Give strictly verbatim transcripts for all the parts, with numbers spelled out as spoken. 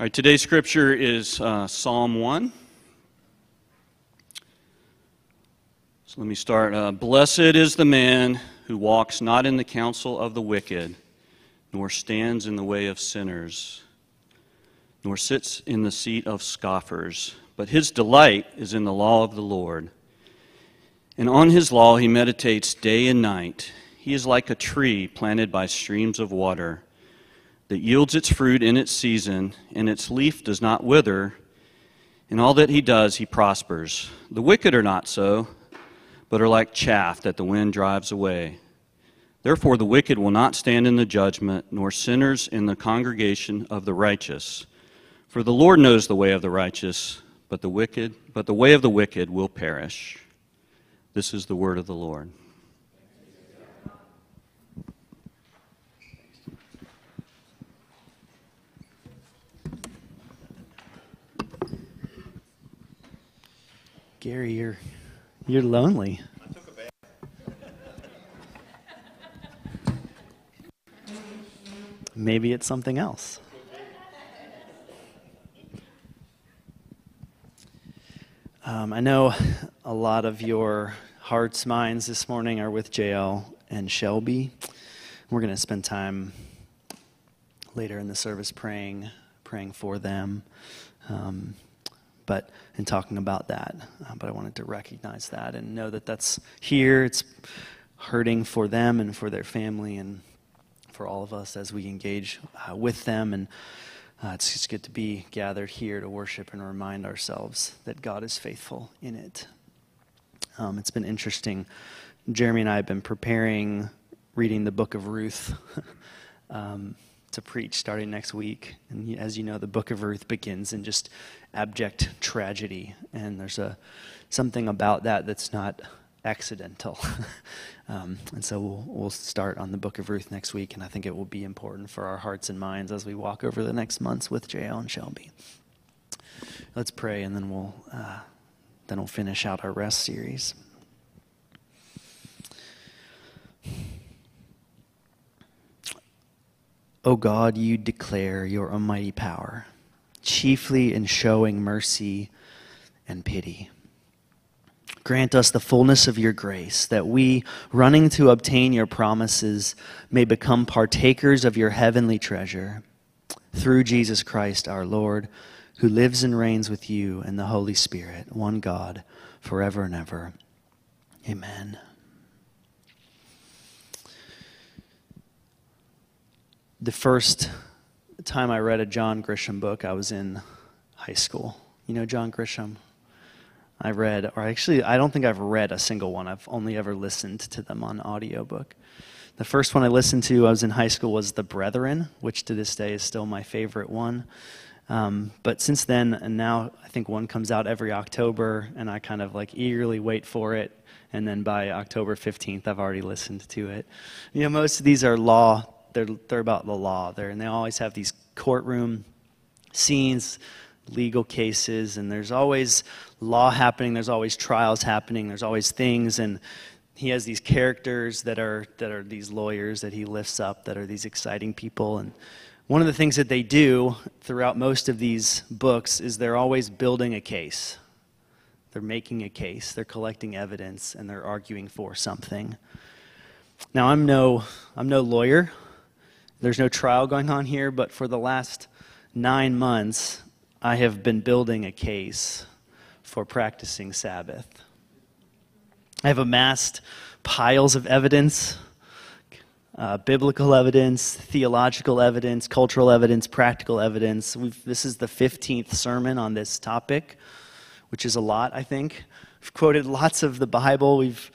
All right, today's scripture is uh, Psalm one. So let me start. Uh, Blessed is the man who walks not in the counsel of the wicked, nor stands in the way of sinners, nor sits in the seat of scoffers, but his delight is in the law of the Lord. And on his law he meditates day and night. He is like a tree planted by streams of water, that yields its fruit in its season, and its leaf does not wither. In all that he does, he prospers. The wicked are not so, but are like chaff that the wind drives away. Therefore the wicked will not stand in the judgment, nor sinners in the congregation of the righteous. For the Lord knows the way of the righteous, but the wicked, but the way of the wicked will perish. This is the word of the Lord. Gary, you're, you're lonely. I took a bath. Maybe it's something else. Um, I know a lot of your hearts, minds this morning are with J L and Shelby. We're going to spend time later in the service praying, praying for them. Um, But in talking about that, uh, but I wanted to recognize that and know that that's here. It's hurting for them and for their family and for all of us as we engage uh, with them. And uh, it's just good to be gathered here to worship and remind ourselves that God is faithful in it. Um, it's been interesting. Jeremy and I have been preparing, reading the book of Ruth um, to preach starting next week. And as you know, the book of Ruth begins in just abject tragedy, and there's a something about that that's not accidental. um, and so we'll, we'll start on the book of Ruth next week, and I think it will be important for our hearts and minds as we walk over the next months with J L and Shelby. Let's pray, and then we'll uh, then we'll finish out our rest series. O God, you declare your almighty power, chiefly in showing mercy and pity. Grant us the fullness of your grace, that we, running to obtain your promises, may become partakers of your heavenly treasure, through Jesus Christ our Lord, who lives and reigns with you and the Holy Spirit, one God, forever and ever. Amen. The first time I read a John Grisham book, I was in high school. You know John Grisham? I read, or actually, I don't think I've read a single one. I've only ever listened to them on audiobook. The first one I listened to, I was in high school, was The Brethren, which to this day is still my favorite one. Um, but since then, and now I think one comes out every October, and I kind of like eagerly wait for it. And then by October fifteenth, I've already listened to it. You know, most of these are law. They're, they're about the law there, and they always have these courtroom scenes, legal cases, and there's always law happening, there's always trials happening, there's always things, and he has these characters that are that are these lawyers that he lifts up that are these exciting people. And one of the things that they do throughout most of these books is they're always building a case. They're making a case, they're collecting evidence, and they're arguing for something. Now I'm no I'm no lawyer. There's no trial going on here, but for the last nine months, I have been building a case for practicing Sabbath. I have amassed piles of evidence, uh, biblical evidence, theological evidence, cultural evidence, practical evidence. We've, this is the fifteenth sermon on this topic, which is a lot, I think. I've quoted lots of the Bible. We've,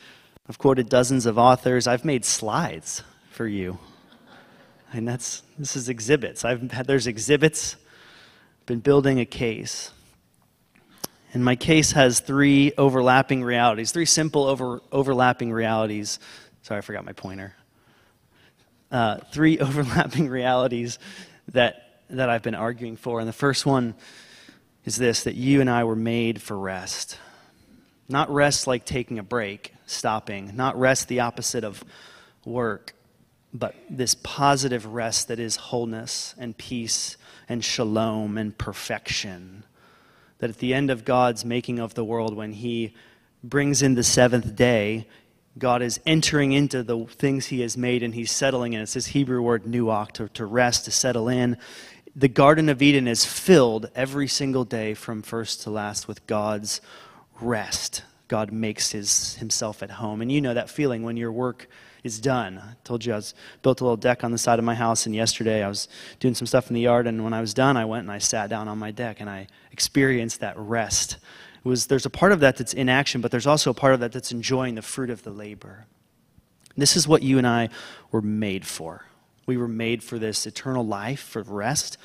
I've quoted dozens of authors. I've made slides for you. And that's, this is exhibits. I've had, there's exhibits. I've been building a case. And my case has three overlapping realities, three simple over, overlapping realities. Sorry, I forgot my pointer. Uh, three overlapping realities that, that I've been arguing for. And the first one is this, that you and I were made for rest. Not rest like taking a break, stopping. Not rest the opposite of work. but this positive rest that is wholeness and peace and shalom and perfection. That at the end of God's making of the world, when he brings in the seventh day, God is entering into the things he has made and he's settling in. It's this Hebrew word, nuach, to, to rest, to settle in. The Garden of Eden is filled every single day from first to last with God's rest. God makes his, himself at home. And you know that feeling when your work is done. I told you I was, built a little deck on the side of my house, and yesterday I was doing some stuff in the yard, and when I was done, I went and I sat down on my deck, and I experienced that rest. It was, there's a part of that that's inaction, but there's also a part of that that's enjoying the fruit of the labor. This is what you and I were made for. We were made for this eternal life, for rest,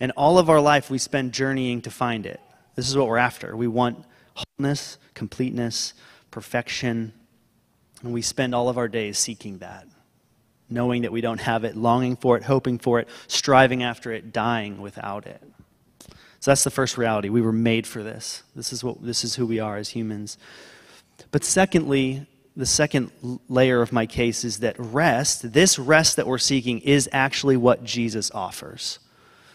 and all of our life we spend journeying to find it. This is what we're after. We want wholeness, completeness, perfection, and we spend all of our days seeking that, knowing that we don't have it, longing for it, hoping for it, striving after it, dying without it. So that's the first reality. We were made for this. This is what, this is who we are as humans. But secondly, the second layer of my case is that rest, this rest that we're seeking, is actually what Jesus offers.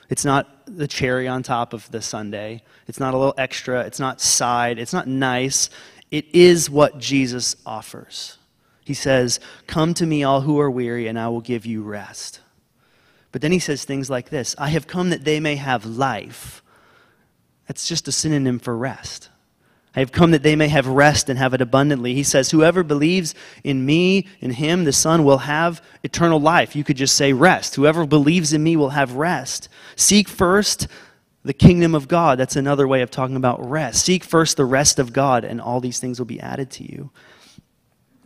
It's not the cherry on top of the sundae. It's not a little extra. It's not side. It's not nice. It is what Jesus offers. He says, "Come to me, all who are weary, and I will give you rest." But then he says things like this, "I have come that they may have life." That's just a synonym for rest. "I have come that they may have rest and have it abundantly." He says, whoever believes in me, in him, the Son, will have eternal life. You could just say rest. Whoever believes in me will have rest. Seek first the kingdom of God. That's another way of talking about rest. Seek first the rest of God, and all these things will be added to you.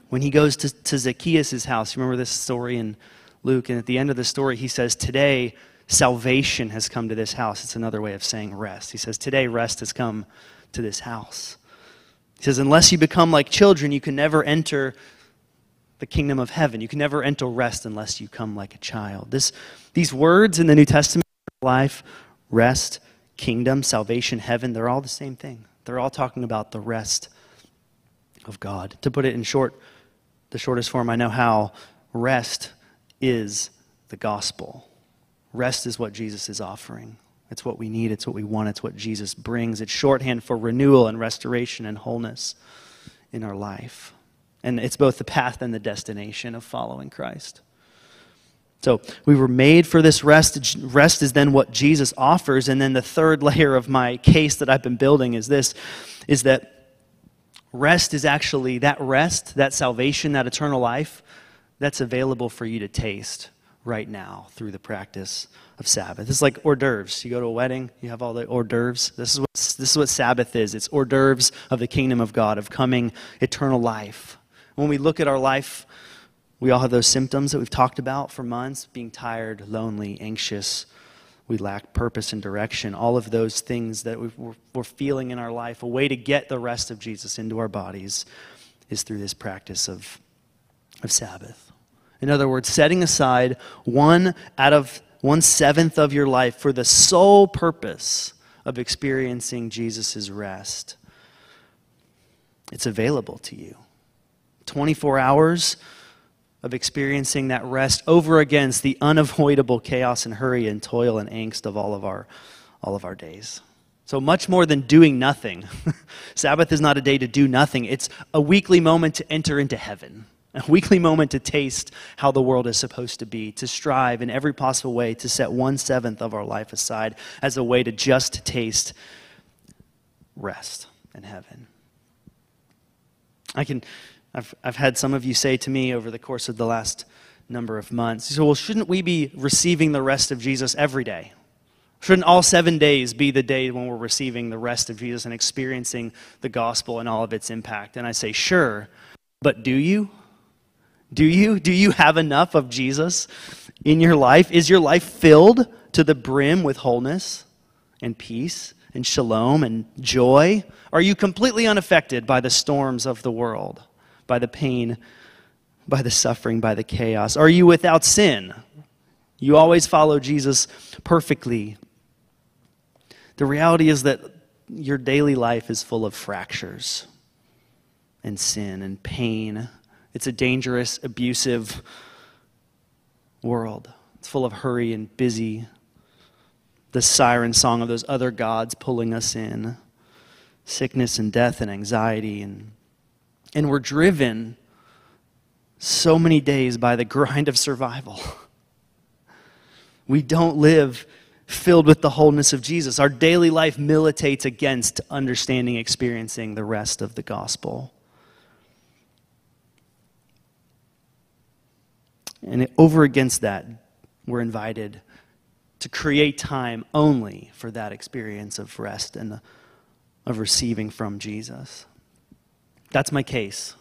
When he goes to, to Zacchaeus' house, you remember this story in Luke, and at the end of the story, he says, today, salvation has come to this house. It's another way of saying rest. He says, today, rest has come to this house. He says, unless you become like children, you can never enter the kingdom of heaven. You can never enter rest unless you come like a child. This, these words in the New Testament, life, rest, kingdom, salvation, heaven, they're all the same thing. They're all talking about the rest of God. To put it in short, the shortest form I know how, rest is the gospel. Rest is what Jesus is offering. It's what we need. It's what we want. It's what Jesus brings. It's shorthand for renewal and restoration and wholeness in our life. And it's both the path and the destination of following Christ. So we were made for this rest. Rest is then what Jesus offers. And then the third layer of my case that I've been building is this, is that rest is actually that rest, that salvation, that eternal life, that's available for you to taste right now through the practice of Sabbath. It's like hors d'oeuvres. You go to a wedding, you have all the hors d'oeuvres. This is what, this is what Sabbath is. It's hors d'oeuvres of the kingdom of God, of coming eternal life. When we look at our life, we all have those symptoms that we've talked about for months, being tired, lonely, anxious. We lack purpose and direction, all of those things that we've, we're, we're feeling in our life. A way to get the rest of Jesus into our bodies is through this practice of, of Sabbath. In other words, setting aside one out of one-seventh of your life for the sole purpose of experiencing Jesus' rest. It's available to you. twenty-four hours of experiencing that rest over against the unavoidable chaos and hurry and toil and angst of all of our, all of our days. So much more than doing nothing. Sabbath is not a day to do nothing. It's a weekly moment to enter into heaven. A weekly moment to taste how the world is supposed to be, to strive in every possible way to set one-seventh of our life aside as a way to just taste rest in heaven. I can, I've, I've had some of you say to me over the course of the last number of months, so, well, shouldn't we be receiving the rest of Jesus every day? Shouldn't all seven days be the day when we're receiving the rest of Jesus and experiencing the gospel and all of its impact? And I say, sure, but do you? Do you? Do you have enough of Jesus in your life? Is your life filled to the brim with wholeness and peace and shalom and joy? Are you completely unaffected by the storms of the world, by the pain, by the suffering, by the chaos? Are you without sin? You always follow Jesus perfectly. The reality is that your daily life is full of fractures and sin and pain. It's a dangerous, abusive, world. It's full of hurry and busy, the siren song of those other gods pulling us in, sickness and death and anxiety. And, and we're driven so many days by the grind of survival. We don't live filled with the wholeness of Jesus. Our daily life militates against understanding, experiencing the rest of the gospel. And over against that, we're invited to create time only for that experience of rest and of receiving from Jesus. That's my case.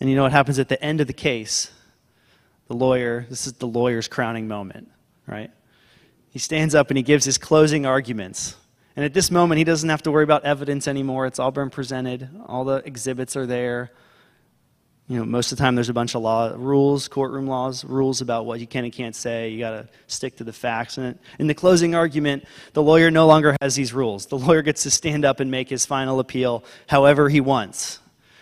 And you know what happens at the end of the case? The lawyer, this is the lawyer's crowning moment, right? He stands up and he gives his closing arguments. And at this moment, he doesn't have to worry about evidence anymore. It's all been presented. All the exhibits are there. You know, most of the time there's a bunch of law rules, courtroom laws, rules about what you can and can't say. You got to stick to the facts. And in the closing argument, the lawyer no longer has these rules. The lawyer gets to stand up and make his final appeal however he wants.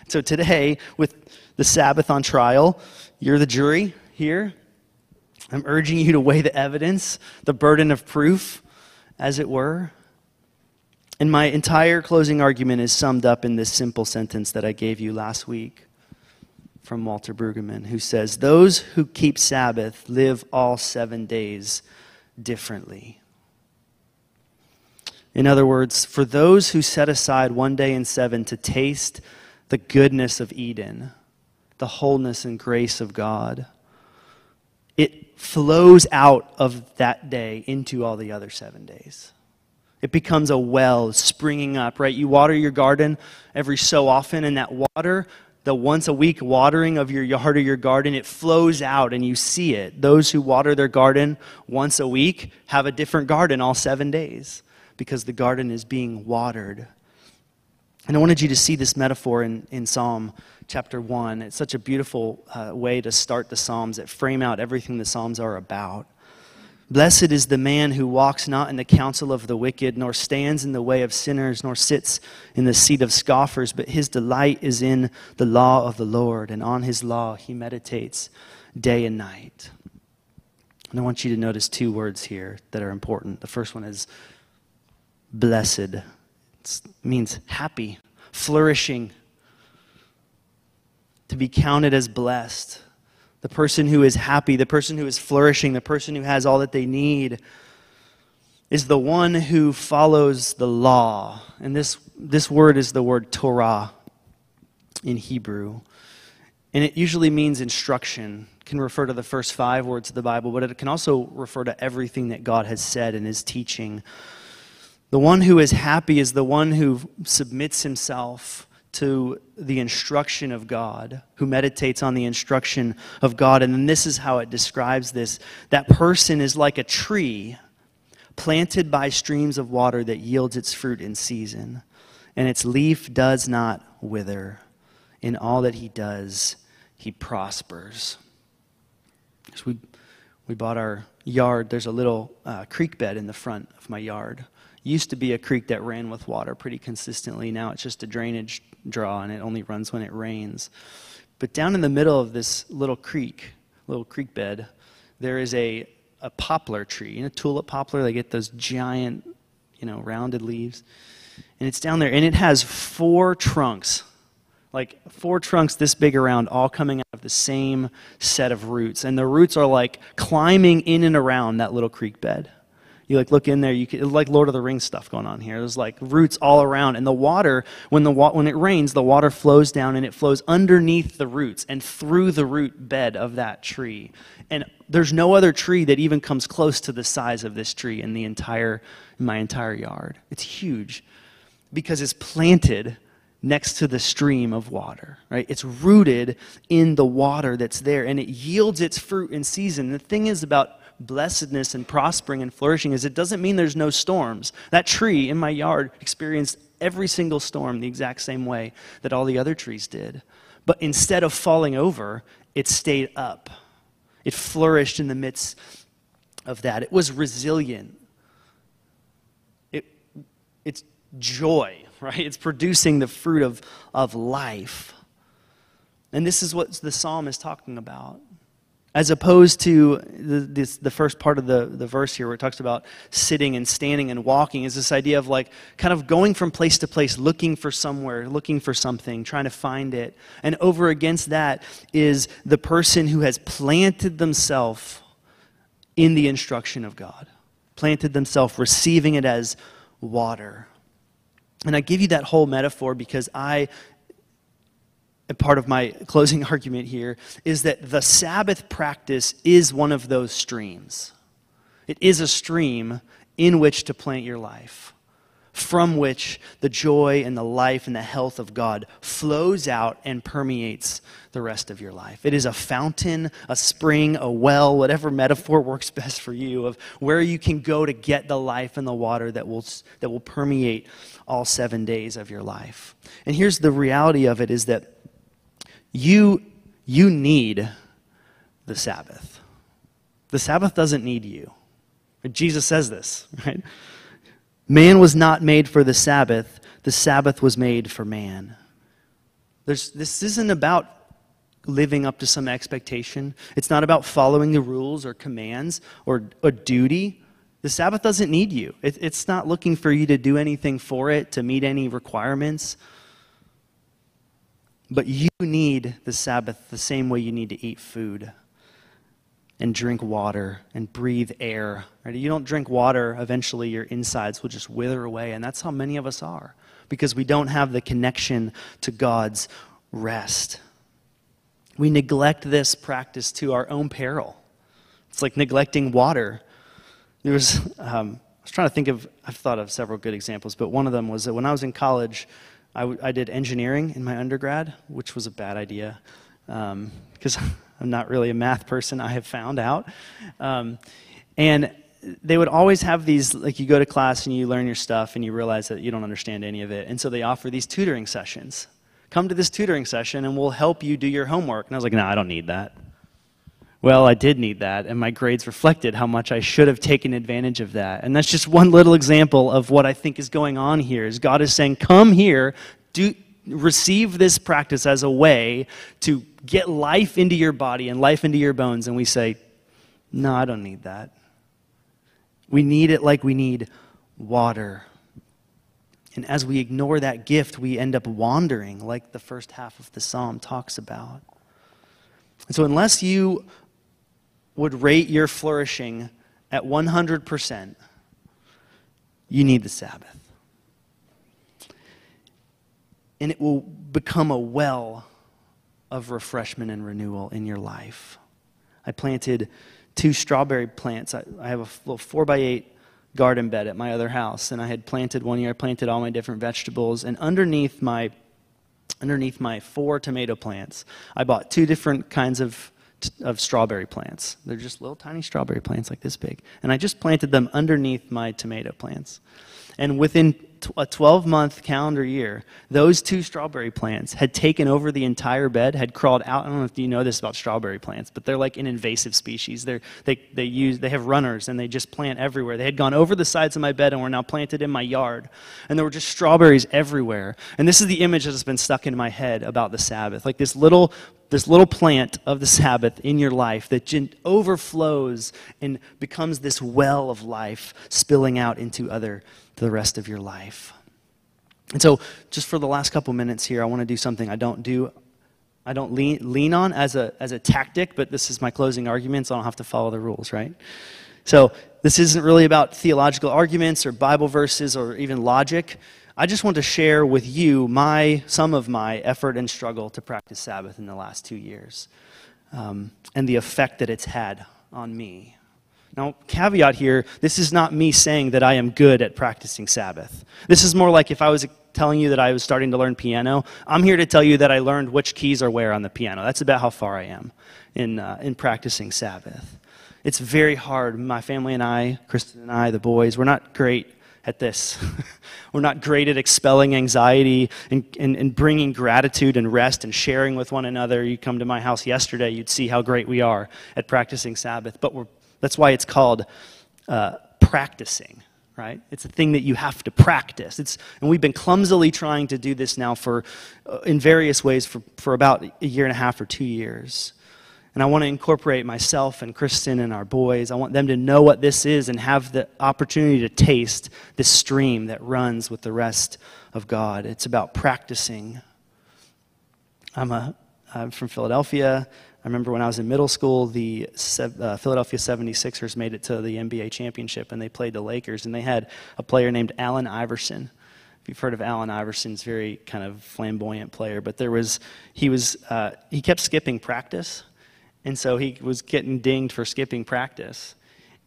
So today, with the Sabbath on trial, you're the jury here. I'm urging you to weigh the evidence, the burden of proof, as it were. And my entire closing argument is summed up in this simple sentence that I gave you last week, from Walter Brueggemann, who says, "Those who keep Sabbath live all seven days differently." In other words, for those who set aside one day in seven to taste the goodness of Eden, the wholeness and grace of God, it flows out of that day into all the other seven days. It becomes a well springing up, right? You water your garden every so often, and that water, the once a week watering of your yard or your garden, it flows out and you see it. Those who water their garden once a week have a different garden all seven days because the garden is being watered. And I wanted you to see this metaphor in, in Psalm chapter one. It's such a beautiful uh, way to start the Psalms that frame out everything the Psalms are about. Blessed is the man who walks not in the counsel of the wicked, nor stands in the way of sinners, nor sits in the seat of scoffers, but his delight is in the law of the Lord, and on his law he meditates day and night. And I want you to notice two words here that are important. The first one is blessed. It means happy, flourishing, to be counted as blessed. The person who is happy, the person who is flourishing, the person who has all that they need is the one who follows the law. And this, this word is the word Torah in Hebrew. And it usually means instruction. It can refer to the first five words of the Bible, but it can also refer to everything that God has said in his teaching. The one who is happy is the one who submits himself to the instruction of God, who meditates on the instruction of God. And then this is how it describes this. That person is like a tree planted by streams of water that yields its fruit in season, and its leaf does not wither. In all that he does, he prospers. So we, we bought our yard. There's a little uh, creek bed in the front of my yard. Used to be a creek that ran with water pretty consistently. Now it's just a drainage draw, and it only runs when it rains. But down in the middle of this little creek, little creek bed, there is a, a poplar tree. You know, tulip poplar, they get those giant, you know, rounded leaves. And it's down there, and it has four trunks, like four trunks this big around, all coming out of the same set of roots. And the roots are like climbing in and around that little creek bed. You like look in there, you can, like Lord of the Rings stuff going on here. There's like roots all around, and the water, when the wa- when it rains, the water flows down, and it flows underneath the roots and through the root bed of that tree. And there's no other tree that even comes close to the size of this tree in the entire, in my entire yard. It's huge because it's planted next to the stream of water, right? It's rooted in the water that's there, and it yields its fruit in season. The thing is about blessedness and prospering and flourishing is it doesn't mean there's no storms. That tree in my yard experienced every single storm the exact same way that all the other trees did. But instead of falling over, it stayed up. It flourished in the midst of that. It was resilient. It, it's joy, right? It's producing the fruit of, of life. And this is what the psalm is talking about. as opposed to the, this, the first part of the, the verse here where it talks about sitting and standing and walking, is this idea of like kind of going from place to place, looking for somewhere, looking for something, trying to find it. And over against that is the person who has planted themselves in the instruction of God, planted themselves, receiving it as water. And I give you that whole metaphor because I... part of my closing argument here is that the Sabbath practice is one of those streams. It is a stream in which to plant your life, from which the joy and the life and the health of God flows out and permeates the rest of your life. It is a fountain, a spring, a well, whatever metaphor works best for you, of where you can go to get the life and the water that will, that will permeate all seven days of your life. And here's the reality of it, is that You, you need the Sabbath. The Sabbath doesn't need you. Jesus says this, right? Man was not made for the Sabbath. The Sabbath was made for man. There's, this isn't about living up to some expectation. It's not about following the rules or commands or a duty. The Sabbath doesn't need you. It, it's not looking for you to do anything for it, to meet any requirements. But you need the Sabbath the same way you need to eat food and drink water and breathe air. Right? You don't drink water, eventually your insides will just wither away. And that's how many of us are, because we don't have the connection to God's rest. We neglect this practice to our own peril. It's like neglecting water. There was, um, I was trying to think of, I've thought of several good examples, but one of them was that when I was in college, I, w I did engineering in my undergrad, which was a bad idea because um, I'm not really a math person, I have found out. Um, and they would always have these, like you go to class and you learn your stuff and you realize that you don't understand any of it. And so they offer these tutoring sessions. Come to this tutoring session and we'll help you do your homework. And I was like, no, I don't need that. Well, I did need that, and my grades reflected how much I should have taken advantage of that. And that's just one little example of what I think is going on here, is God is saying, come here, do, receive this practice as a way to get life into your body and life into your bones. And we say, no, I don't need that. We need it like we need water. And as we ignore that gift, we end up wandering, like the first half of the psalm talks about. And so unless you would rate your flourishing at one hundred percent, you need the Sabbath. And it will become a well of refreshment and renewal in your life. I planted two strawberry plants. I, I have a little four by eight garden bed at my other house, and I had planted one year, I planted all my different vegetables, and underneath my Underneath my four tomato plants, I bought two different kinds of, of strawberry plants. They're just little tiny strawberry plants like this big. And I just planted them underneath my tomato plants. And within a twelve-month calendar year, those two strawberry plants had taken over the entire bed, had crawled out. I don't know if you know this about strawberry plants, but they're like an invasive species. They're, they, they, use, they have runners, and they just plant everywhere. They had gone over the sides of my bed and were now planted in my yard. And there were just strawberries everywhere. And this is the image that has been stuck in my head about the Sabbath, like this little, this little plant of the Sabbath in your life that overflows and becomes this well of life spilling out into other the rest of your life. And so just for the last couple minutes here, I want to do something I don't do, I don't lean, lean on as a, as a tactic, but this is my closing argument, so I don't have to follow the rules, right? So this isn't really about theological arguments or Bible verses or even logic. I just want to share with you my, some of my effort and struggle to practice Sabbath in the last two years um, and the effect that it's had on me. Now, caveat here, this is not me saying that I am good at practicing Sabbath. This is more like if I was telling you that I was starting to learn piano, I'm here to tell you that I learned which keys are where on the piano. That's about how far I am in, uh, in practicing Sabbath. It's very hard. My family and I, Kristen and I, the boys, we're not great at this. We're not great at expelling anxiety and, and, and bringing gratitude and rest and sharing with one another. You come to my house yesterday, you'd see how great we are at practicing Sabbath, but we're That's why it's called uh, practicing, right? It's a thing that you have to practice. It's, and we've been clumsily trying to do this now for, uh, in various ways for, for about a year and a half or two years. And I want to incorporate myself and Kristen and our boys. I want them to know what this is and have the opportunity to taste this stream that runs with the rest of God. It's about practicing. I'm, a, I'm from Philadelphia. I remember when I was in middle school, the uh, Philadelphia seventy-sixers made it to the N B A championship, and they played the Lakers, and they had a player named Allen Iverson. If you've heard of Allen Iverson, he's a very kind of flamboyant player, but there was, he was, uh, he kept skipping practice, and so he was getting dinged for skipping practice,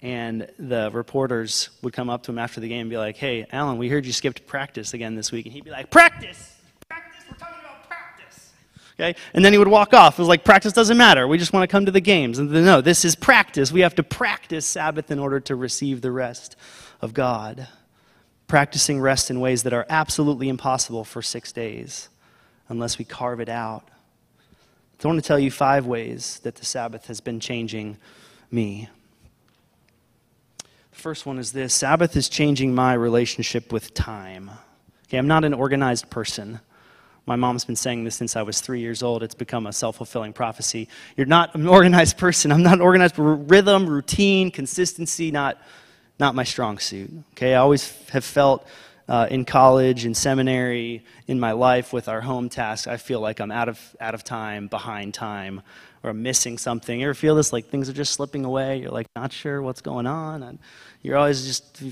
and the reporters would come up to him after the game and be like, "Hey, Allen, we heard you skipped practice again this week," and he'd be like, "Practice! Practice! We're talking about practice!" Okay? And then he would walk off. It was like, practice doesn't matter. We just want to come to the games. And no, this is practice. We have to practice Sabbath in order to receive the rest of God. Practicing rest in ways that are absolutely impossible for six days unless we carve it out. So I want to tell you five ways that the Sabbath has been changing me. The first one is this: Sabbath is changing my relationship with time. Okay, I'm not an organized person. My mom's been saying this since I was three years old. It's become a self-fulfilling prophecy. You're not an organized person. I'm not an organized person. Rhythm, routine, consistency, not... Not my strong suit, okay? I always have felt uh, in college, in seminary, in my life with our home tasks, I feel like I'm out of out of time, behind time, or I'm missing something. You ever feel this? Like things are just slipping away. You're like, not sure what's going on. And you're always just,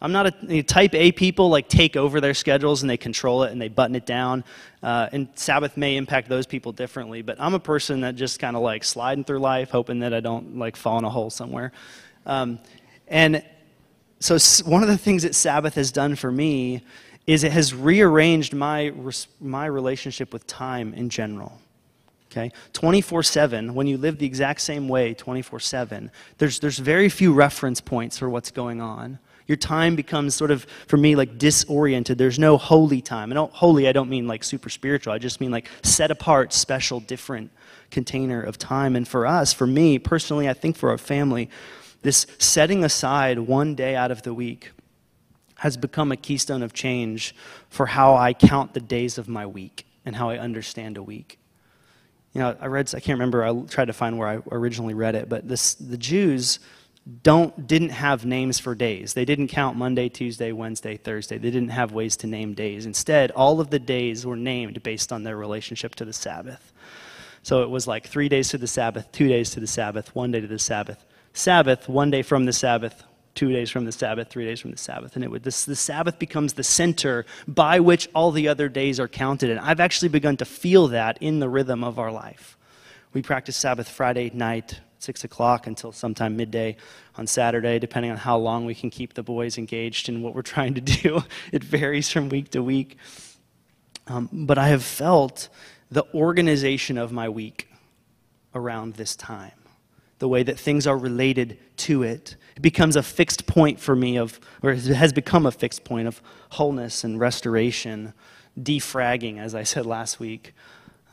I'm not a, you know, type A people like take over their schedules and they control it and they button it down. Uh, and Sabbath may impact those people differently, but I'm a person that just kind of like sliding through life, hoping that I don't like fall in a hole somewhere. Um, and So one of the things that Sabbath has done for me is it has rearranged my, my relationship with time in general, okay? twenty-four seven, when you live the exact same way twenty-four seven, there's, there's very few reference points for what's going on. Your time becomes sort of, for me, like disoriented. There's no holy time. And holy, I don't mean like super spiritual. I just mean like set apart, special, different container of time. And for us, for me personally, I think for our family, this setting aside one day out of the week has become a keystone of change for how I count the days of my week and how I understand a week. You know, I read, I can't remember, I tried to find where I originally read it, but this, the Jews don't, didn't have names for days. They didn't count Monday, Tuesday, Wednesday, Thursday. They didn't have ways to name days. Instead, all of the days were named based on their relationship to the Sabbath. So it was like three days to the Sabbath, two days to the Sabbath, one day to the Sabbath, Sabbath, one day from the Sabbath, two days from the Sabbath, three days from the Sabbath. And it would, this, the Sabbath becomes the center by which all the other days are counted. And I've actually begun to feel that in the rhythm of our life. We practice Sabbath Friday night, six o'clock, until sometime midday on Saturday, depending on how long we can keep the boys engaged in what we're trying to do. It varies from week to week. Um, but I have felt the organization of my week around this time, the way that things are related to it. It becomes a fixed point for me of, or it has become a fixed point of wholeness and restoration, defragging, as I said last week.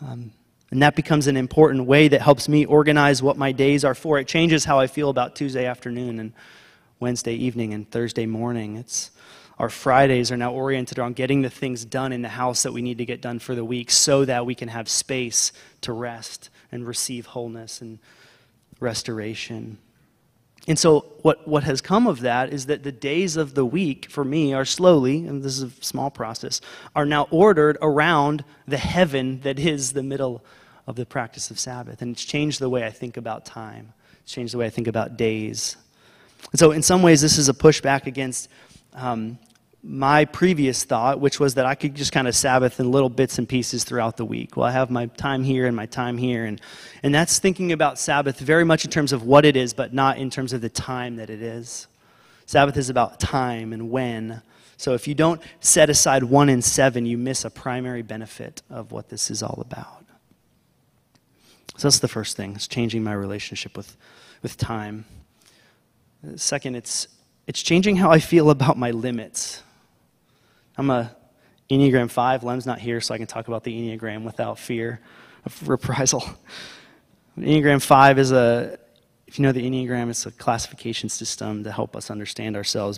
Um, and that becomes an important way that helps me organize what my days are for. It changes how I feel about Tuesday afternoon and Wednesday evening and Thursday morning. It's, our Fridays are now oriented on getting the things done in the house that we need to get done for the week so that we can have space to rest and receive wholeness and restoration. And so what, what has come of that is that the days of the week for me are slowly, and this is a small process, are now ordered around the heaven that is the middle of the practice of Sabbath. And it's changed the way I think about time. It's changed the way I think about days. And so in some ways this is a pushback against um, my previous thought, which was that I could just kind of Sabbath in little bits and pieces throughout the week. Well, I have my time here and my time here. And, and that's thinking about Sabbath very much in terms of what it is, but not in terms of the time that it is. Sabbath is about time and when. So if you don't set aside one in seven, you miss a primary benefit of what this is all about. So that's the first thing. It's changing my relationship with, with time. Second, it's, it's changing how I feel about my limits. I'm a Enneagram five. Lem's not here, so I can talk about the Enneagram without fear of reprisal. Enneagram five is a, if you know the Enneagram, it's a classification system to help us understand ourselves.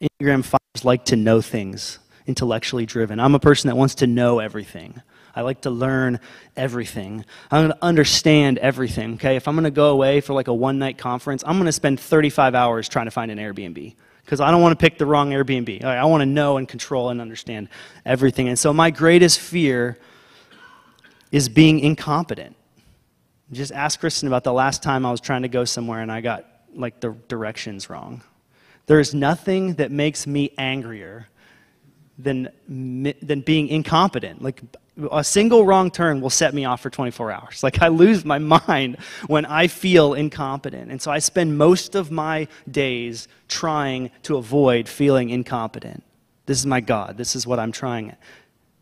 Enneagram fives like to know things, intellectually driven. I'm a person that wants to know everything. I like to learn everything. I'm going to understand everything, okay? If I'm going to go away for like a one-night conference, I'm going to spend thirty-five hours trying to find an Airbnb because I don't want to pick the wrong Airbnb. All right, I want to know and control and understand everything. And so my greatest fear is being incompetent. Just ask Kristen about the last time I was trying to go somewhere and I got like the directions wrong. There's nothing that makes me angrier than, than being incompetent. Like a single wrong turn will set me off for twenty-four hours. Like I lose my mind when I feel incompetent. And so I spend most of my days trying to avoid feeling incompetent. This is my God. This is what I'm trying.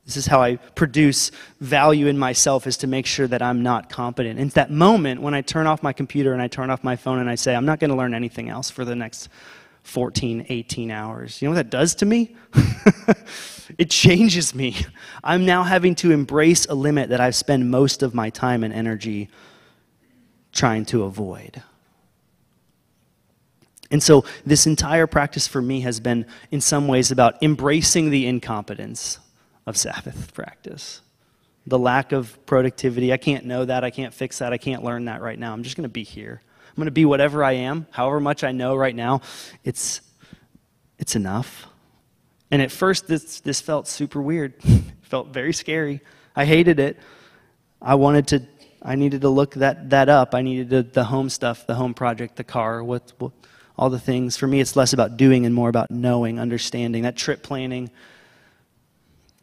This is how I produce value in myself, is to make sure that I'm not competent. And it's that moment when I turn off my computer and I turn off my phone and I say, I'm not going to learn anything else for the next fourteen, eighteen hours. You know what that does to me? It changes me. I'm now having to embrace a limit that I spend most of my time and energy trying to avoid. And so this entire practice for me has been, in some ways, about embracing the incompetence of Sabbath practice. The lack of productivity. I can't know that. I can't fix that. I can't learn that right now. I'm just going to be here. I'm going to be whatever I am. However much I know right now, it's, it's enough. And at first, this, this felt super weird. It felt very scary. I hated it. I wanted to, I needed to look that, that up. I needed to, the home stuff, the home project, the car, what, what, all the things. For me, it's less about doing and more about knowing, understanding. That trip planning,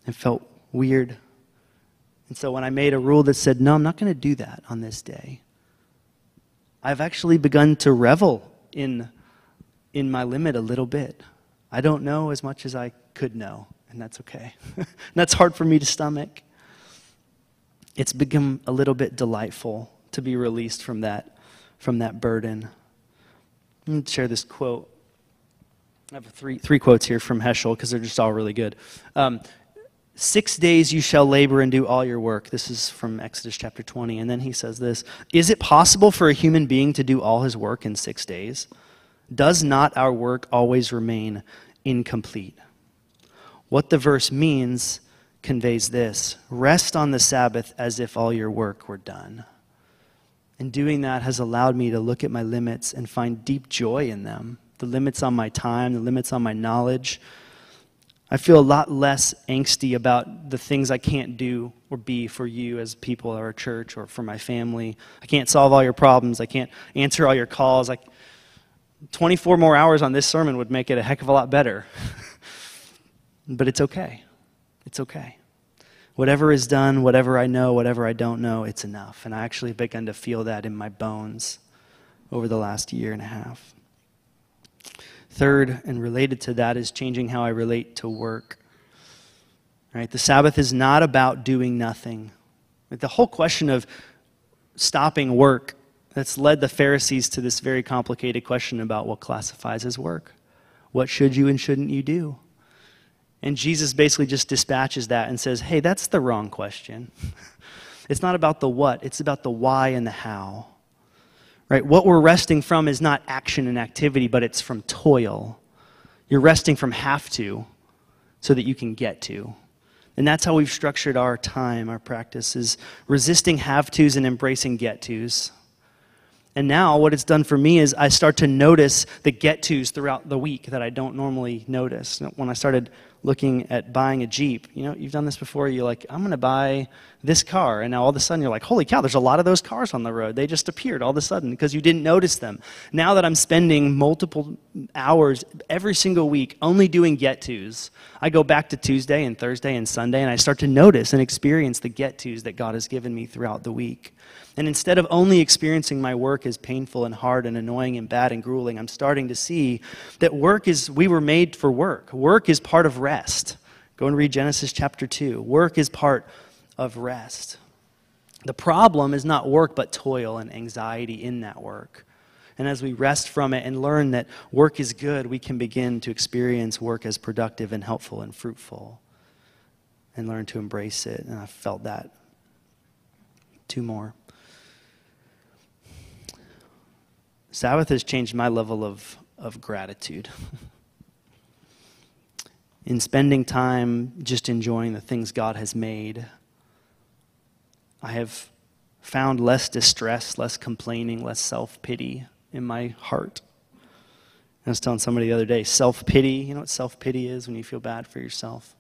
it felt weird. And so when I made a rule that said, no, I'm not going to do that on this day, I've actually begun to revel in, in my limit a little bit. I don't know as much as I could know, and that's okay. And that's hard for me to stomach. It's become a little bit delightful to be released from that, from that burden. I'm going to share this quote. I have three, three quotes here from Heschel because they're just all really good. Um, Six days you shall labor and do all your work. This is from Exodus chapter twenty. And then he says this, is it possible for a human being to do all his work in six days? Does not our work always remain incomplete? What the verse means conveys this, rest on the Sabbath as if all your work were done. And doing that has allowed me to look at my limits and find deep joy in them. The limits on my time, the limits on my knowledge. I feel a lot less angsty about the things I can't do or be for you as people or a church or for my family. I can't solve all your problems. I can't answer all your calls. I, twenty-four more hours on this sermon would make it a heck of a lot better. But it's okay. It's okay. Whatever is done, whatever I know, whatever I don't know, it's enough. And I actually began to feel that in my bones over the last year and a half. Third, and related to that, is changing how I relate to work. Right? The Sabbath is not about doing nothing. Like the whole question of stopping work, that's led the Pharisees to this very complicated question about what classifies as work. What should you and shouldn't you do? And Jesus basically just dispatches that and says, hey, that's the wrong question. It's not about the what, it's about the why and the how. Right? What we're resting from is not action and activity, but it's from toil. You're resting from have to so that you can get to. And that's how we've structured our time, our practice, is resisting have-tos and embracing get-tos. And now what it's done for me is I start to notice the get-tos throughout the week that I don't normally notice. When I started looking at buying a Jeep, you know, you've done this before, you're like, I'm going to buy this car. And now all of a sudden you're like, holy cow, there's a lot of those cars on the road. They just appeared all of a sudden because you didn't notice them. Now that I'm spending multiple hours every single week only doing get-tos, I go back to Tuesday and Thursday and Sunday and I start to notice and experience the get-tos that God has given me throughout the week. And instead of only experiencing my work as painful and hard and annoying and bad and grueling, I'm starting to see that work is, we were made for work. Work is part of rest. Go and read Genesis chapter two. Work is part of rest. The problem is not work, but toil and anxiety in that work. And as we rest from it and learn that work is good, we can begin to experience work as productive and helpful and fruitful and learn to embrace it. And I felt that. Two more. Sabbath has changed my level of, of gratitude. In spending time just enjoying the things God has made, I have found less distress, less complaining, less self-pity in my heart. I was telling somebody the other day, self-pity, you know what self-pity is when you feel bad for yourself?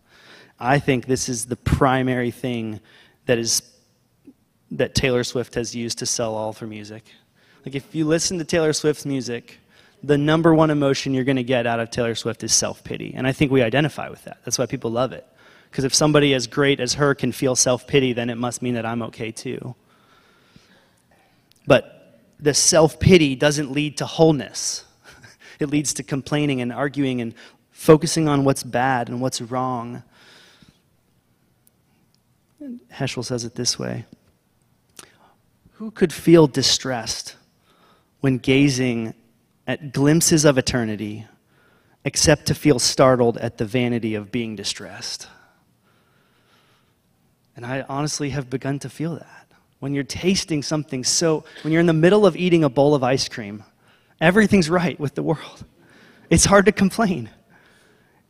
I think this is the primary thing that is that Taylor Swift has used to sell all of her music. Like, if you listen to Taylor Swift's music, the number one emotion you're going to get out of Taylor Swift is self-pity. And I think we identify with that. That's why people love it. Because if somebody as great as her can feel self-pity, then it must mean that I'm okay too. But the self-pity doesn't lead to wholeness. It leads to complaining and arguing and focusing on what's bad and what's wrong. And Heschel says it this way. Who could feel distressed when gazing at glimpses of eternity, except to feel startled at the vanity of being distressed? And I honestly have begun to feel that. When you're tasting something so, when you're in the middle of eating a bowl of ice cream, everything's right with the world. It's hard to complain.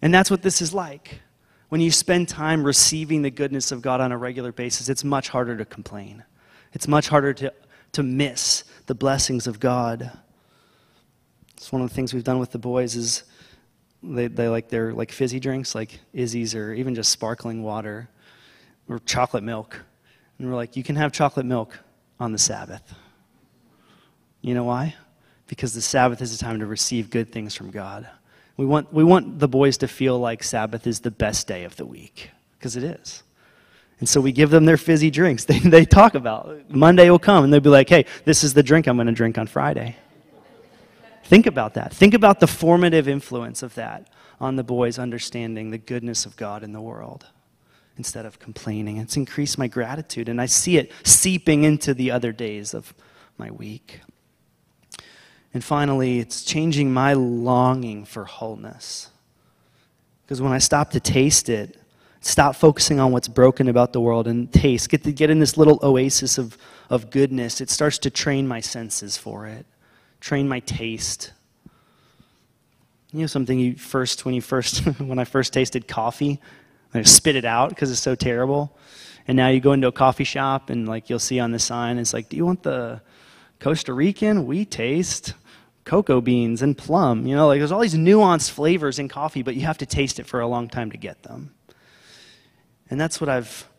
And that's what this is like. When you spend time receiving the goodness of God on a regular basis, it's much harder to complain. It's much harder to, to miss the blessings of God. It's one of the things we've done with the boys is they, they like their like fizzy drinks, like Izzy's or even just sparkling water or chocolate milk. And we're like, you can have chocolate milk on the Sabbath. You know why? Because the Sabbath is a time to receive good things from God. We want, we want the boys to feel like Sabbath is the best day of the week, because it is. And so we give them their fizzy drinks. They, they talk about, Monday will come, and they'll be like, hey, this is the drink I'm going to drink on Friday. Think about that. Think about the formative influence of that on the boys understanding the goodness of God in the world instead of complaining. It's increased my gratitude, and I see it seeping into the other days of my week. And finally, it's changing my longing for wholeness. Because when I stop to taste it, stop focusing on what's broken about the world and taste, get to get in this little oasis of, of goodness, it starts to train my senses for it, train my taste. You know something you first, when you first, when I first tasted coffee, I spit it out because it's so terrible. And now you go into a coffee shop and like you'll see on the sign, it's like, do you want the Costa Rican? We taste cocoa beans and plum. You know, like there's all these nuanced flavors in coffee, but you have to taste it for a long time to get them. And that's what I've,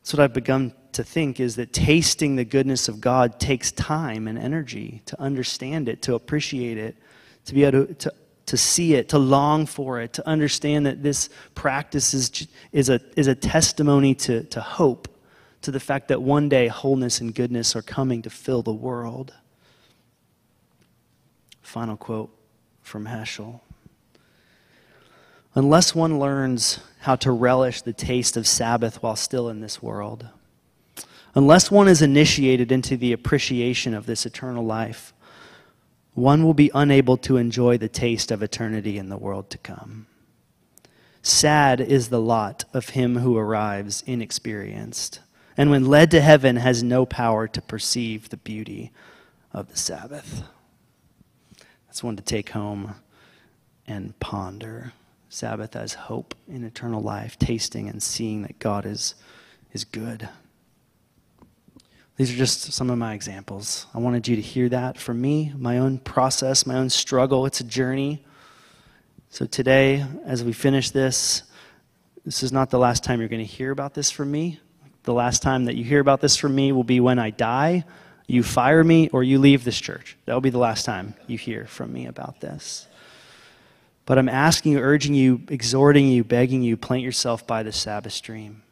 that's what I've begun to think, is that tasting the goodness of God takes time and energy to understand it, to appreciate it, to be able to, to, to see it, to long for it, to understand that this practice is, is, a, is a testimony to, to hope, to the fact that one day wholeness and goodness are coming to fill the world. Final quote from Heschel. Unless one learns how to relish the taste of Sabbath while still in this world, unless one is initiated into the appreciation of this eternal life, one will be unable to enjoy the taste of eternity in the world to come. Sad is the lot of him who arrives inexperienced, and when led to heaven has no power to perceive the beauty of the Sabbath. That's one to take home and ponder. Sabbath as hope in eternal life, tasting and seeing that God is, is good. These are just some of my examples. I wanted you to hear that from me, my own process, my own struggle. It's a journey. So today, as we finish this, this is not the last time you're going to hear about this from me. The last time that you hear about this from me will be when I die, you fire me, or you leave this church. That will be the last time you hear from me about this. But I'm asking you, urging you, exhorting you, begging you, plant yourself by the Sabbath stream.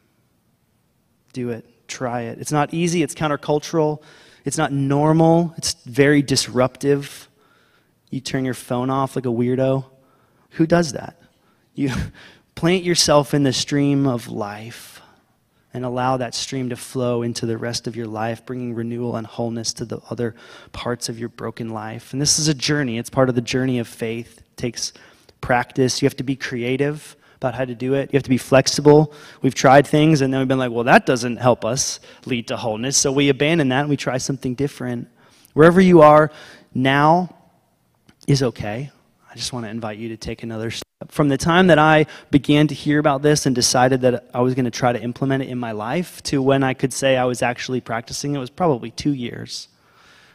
Do it. Try it. It's not easy. It's countercultural. It's not normal. It's very disruptive. You turn your phone off like a weirdo. Who does that? You plant yourself in the stream of life. And allow that stream to flow into the rest of your life, bringing renewal and wholeness to the other parts of your broken life. And this is a journey. It's part of the journey of faith. It takes practice. You have to be creative about how to do it. You have to be flexible. We've tried things, and then we've been like, well, that doesn't help us lead to wholeness. So we abandon that, and we try something different. Wherever you are now is okay. I I just want to invite you to take another step. From the time that I began to hear about this and decided that I was going to try to implement it in my life to when I could say I was actually practicing, it was probably two years.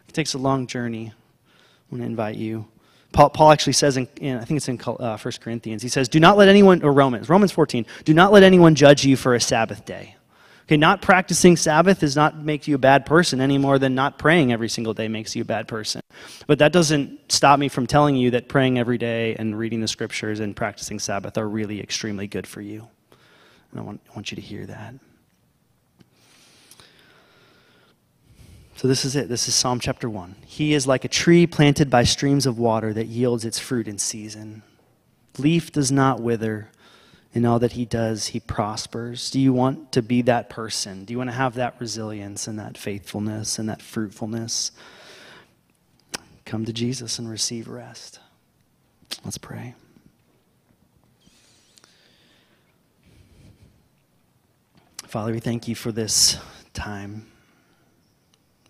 It takes a long journey. I want to invite you. Paul, Paul actually says, in, in, I think it's in uh, First Corinthians, he says, do not let anyone, or Romans, Romans fourteen, do not let anyone judge you for a Sabbath day. Okay, not practicing Sabbath does not make you a bad person any more than not praying every single day makes you a bad person. But that doesn't stop me from telling you that praying every day and reading the scriptures and practicing Sabbath are really extremely good for you. And I want, I want you to hear that. So this is it. This is Psalm chapter one. He is like a tree planted by streams of water that yields its fruit in season. Leaf does not wither. In all that he does, he prospers. Do you want to be that person? Do you want to have that resilience and that faithfulness and that fruitfulness? Come to Jesus and receive rest. Let's pray. Father, we thank you for this time,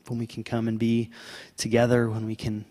when we can come and be together, when we can